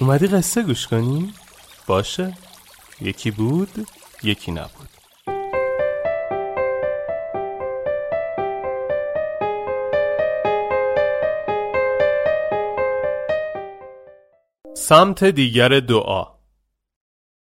اومدی قصه گوش کنی؟ باشه، یکی بود، یکی نبود. سمت دیگر دعا.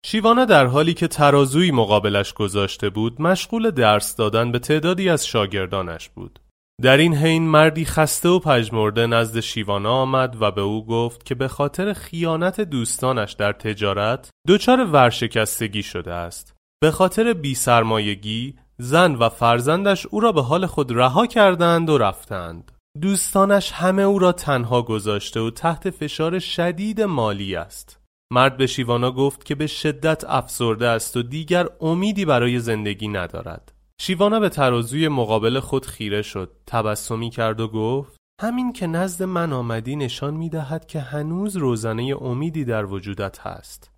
شیوانا در حالی که ترازویی مقابلش گذاشته بود، مشغول درس دادن به تعدادی از شاگردانش بود. در این حین مردی خسته و پژمرده نزد شیوانا آمد و به او گفت که به خاطر خیانت دوستانش در تجارت دچار ورشکستگی شده است. به خاطر بی‌سرمایگی زن و فرزندش او را به حال خود رها کردند و رفتند. دوستانش همه او را تنها گذاشته و تحت فشار شدید مالی است. مرد به شیوانا گفت که به شدت افسرده است و دیگر امیدی برای زندگی ندارد. شیوانا به ترازوی مقابل خود خیره شد، تبسمی کرد و گفت: همین که نزد من آمدی نشان می دهد که هنوز روزنه امیدی در وجودت هست.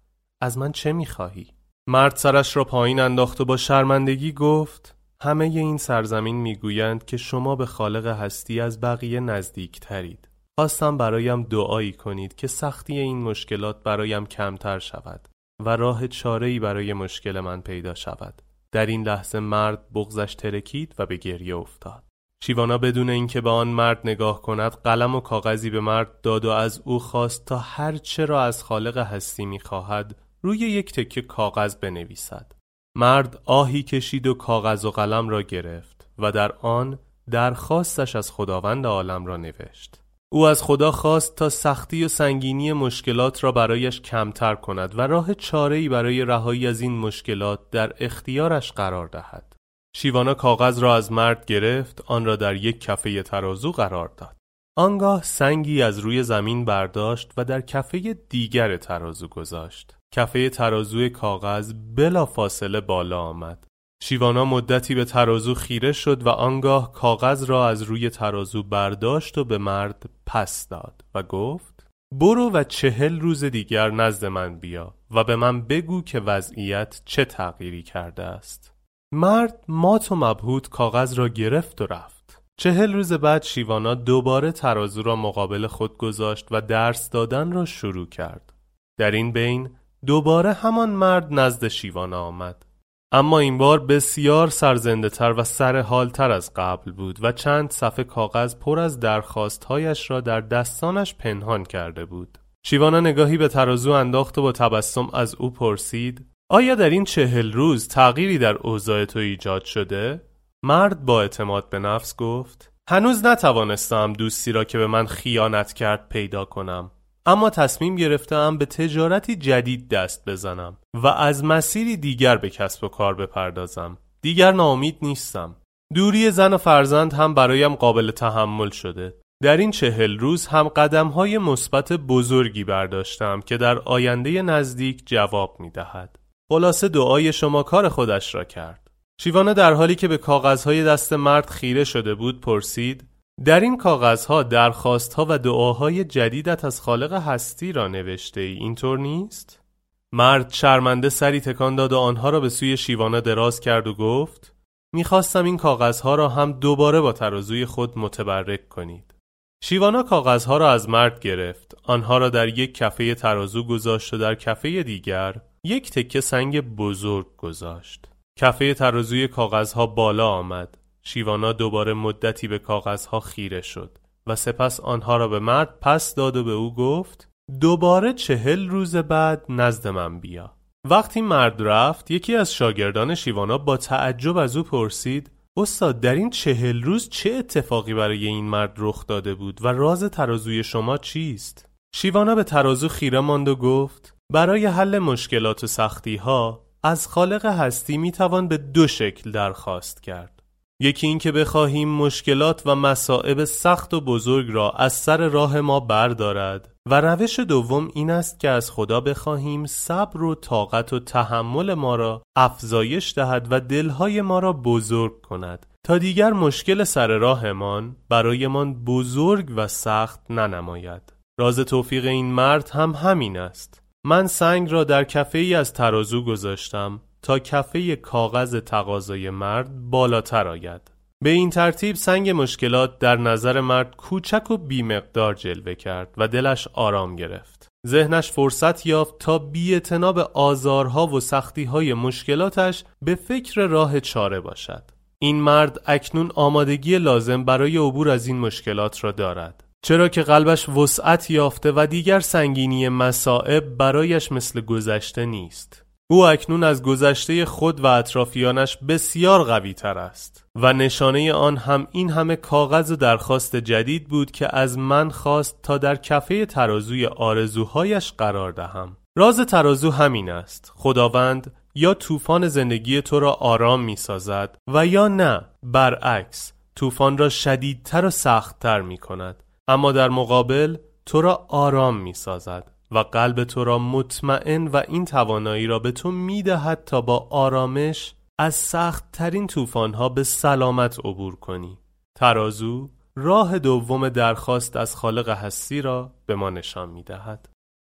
از من چه می خواهی؟ مرد سرش را پایین انداخت و با شرمندگی گفت: همه این سرزمین می گویند که شما به خالق هستی از بقیه نزدیک ترید. خواستم برایم دعایی کنید که سختی این مشکلات برایم کمتر شود و راه چاره‌ای برای مشکل من پیدا شود. در این لحظه مرد بغضش ترکید و به گریه افتاد. شیوانا بدون اینکه به آن مرد نگاه کند، قلم و کاغذی به مرد داد و از او خواست تا هر چه را از خالق هستی می‌خواهد روی یک تکه کاغذ بنویسد. مرد آهی کشید و کاغذ و قلم را گرفت و در آن درخواستش از خداوند عالم را نوشت. او از خدا خواست تا سختی و سنگینی مشکلات را برایش کمتر کند و راه چاره‌ای برای رهایی از این مشکلات در اختیارش قرار دهد. شیوانا کاغذ را از مرد گرفت، آن را در یک کفه ترازو قرار داد. آنگاه سنگی از روی زمین برداشت و در کفه دیگر ترازو گذاشت. کفه ترازو کاغذ بلافاصله بالا آمد. شیوانا مدتی به ترازو خیره شد و آنگاه کاغذ را از روی ترازو برداشت و به مرد پس داد و گفت: برو و 40 روز دیگر نزد من بیا و به من بگو که وضعیت چه تغییری کرده است. مرد مات و مبهوت کاغذ را گرفت و رفت. 40 روز بعد شیوانا دوباره ترازو را مقابل خود گذاشت و درس دادن را شروع کرد. در این بین دوباره همان مرد نزد شیوانا آمد، اما این بار بسیار سرزنده تر و سرحال تر از قبل بود و چند صفحه کاغذ پر از درخواستهایش را در دستانش پنهان کرده بود. شیوانا نگاهی به ترازو انداخت و با تبسم از او پرسید: آیا در این 40 روز تغییری در اوضاع تو ایجاد شده؟ مرد با اعتماد به نفس گفت: هنوز نتوانستم دوستی را که به من خیانت کرد پیدا کنم، اما تصمیم گرفتم به تجارتی جدید دست بزنم و از مسیری دیگر به کسب و کار بپردازم. دیگر ناامید نیستم. دوری زن و فرزند هم برایم قابل تحمل شده. در این 40 روز هم قدم‌های مثبت بزرگی برداشتم که در آینده نزدیک جواب می‌دهد. خلاصه دعای شما کار خودش را کرد. شیوانا در حالی که به کاغذهای دست مرد خیره شده بود پرسید: در این کاغذها درخواستها و دعاهای جدیدت از خالق هستی را نوشته ای، اینطور نیست؟ مرد شرمنده سری تکان داد و آنها را به سوی شیوانا دراز کرد و گفت: میخواستم این کاغذها را هم دوباره با ترازوی خود متبرک کنید. شیوانا کاغذها را از مرد گرفت، آنها را در یک کفه ترازو گذاشت و در کفه دیگر یک تکه سنگ بزرگ گذاشت. کفه ترازوی کاغذها بالا آمد. شیوانا دوباره مدتی به کاغذها خیره شد و سپس آنها را به مرد پس داد و به او گفت: دوباره 40 روز بعد نزد من بیا. وقتی مرد رفت، یکی از شاگردان شیوانا با تعجب از او پرسید: استاد، در این 40 روز چه اتفاقی برای این مرد رخ داده بود و راز ترازوی شما چیست؟ شیوانا به ترازو خیره ماند و گفت: برای حل مشکلات و سختی‌ها از خالق هستی میتوان به 2 شکل درخواست کرد. یکی این که بخواهیم مشکلات و مصائب سخت و بزرگ را از سر راه ما بردارد و روش دوم این است که از خدا بخواهیم صبر و طاقت و تحمل ما را افزایش دهد و دلهای ما را بزرگ کند تا دیگر مشکل سر راهمان برایمان بزرگ و سخت ننماید. راز توفیق این مرد هم همین است. من سنگ را در کفه‌ای از ترازو گذاشتم تا کفه کاغذ تقاضای مرد بالاتر آید. به این ترتیب سنگ مشکلات در نظر مرد کوچک و بی‌مقدار جلوه کرد و دلش آرام گرفت. ذهنش فرصت یافت تا بی‌اعتنا به آزارها و سختی‌های مشکلاتش به فکر راه چاره باشد. این مرد اکنون آمادگی لازم برای عبور از این مشکلات را دارد، چرا که قلبش وسعت یافته و دیگر سنگینی مصائب برایش مثل گذشته نیست. او اکنون از گذشته خود و اطرافیانش بسیار قوی تر است و نشانه آن هم این همه کاغذ و درخواست جدید بود که از من خواست تا در کفه ترازوی آرزوهایش قرار دهم. راز ترازو همین است. خداوند یا طوفان زندگی تو را آرام می سازد و یا نه برعکس، طوفان را شدیدتر و سختتر می کند، اما در مقابل تو را آرام می سازد و قلب تو را مطمئن و این توانایی را به تو می‌دهد تا با آرامش از سخت ترین طوفان‌ها به سلامت عبور کنی. ترازو راه دوم درخواست از خالق هستی را به ما نشان می‌دهد.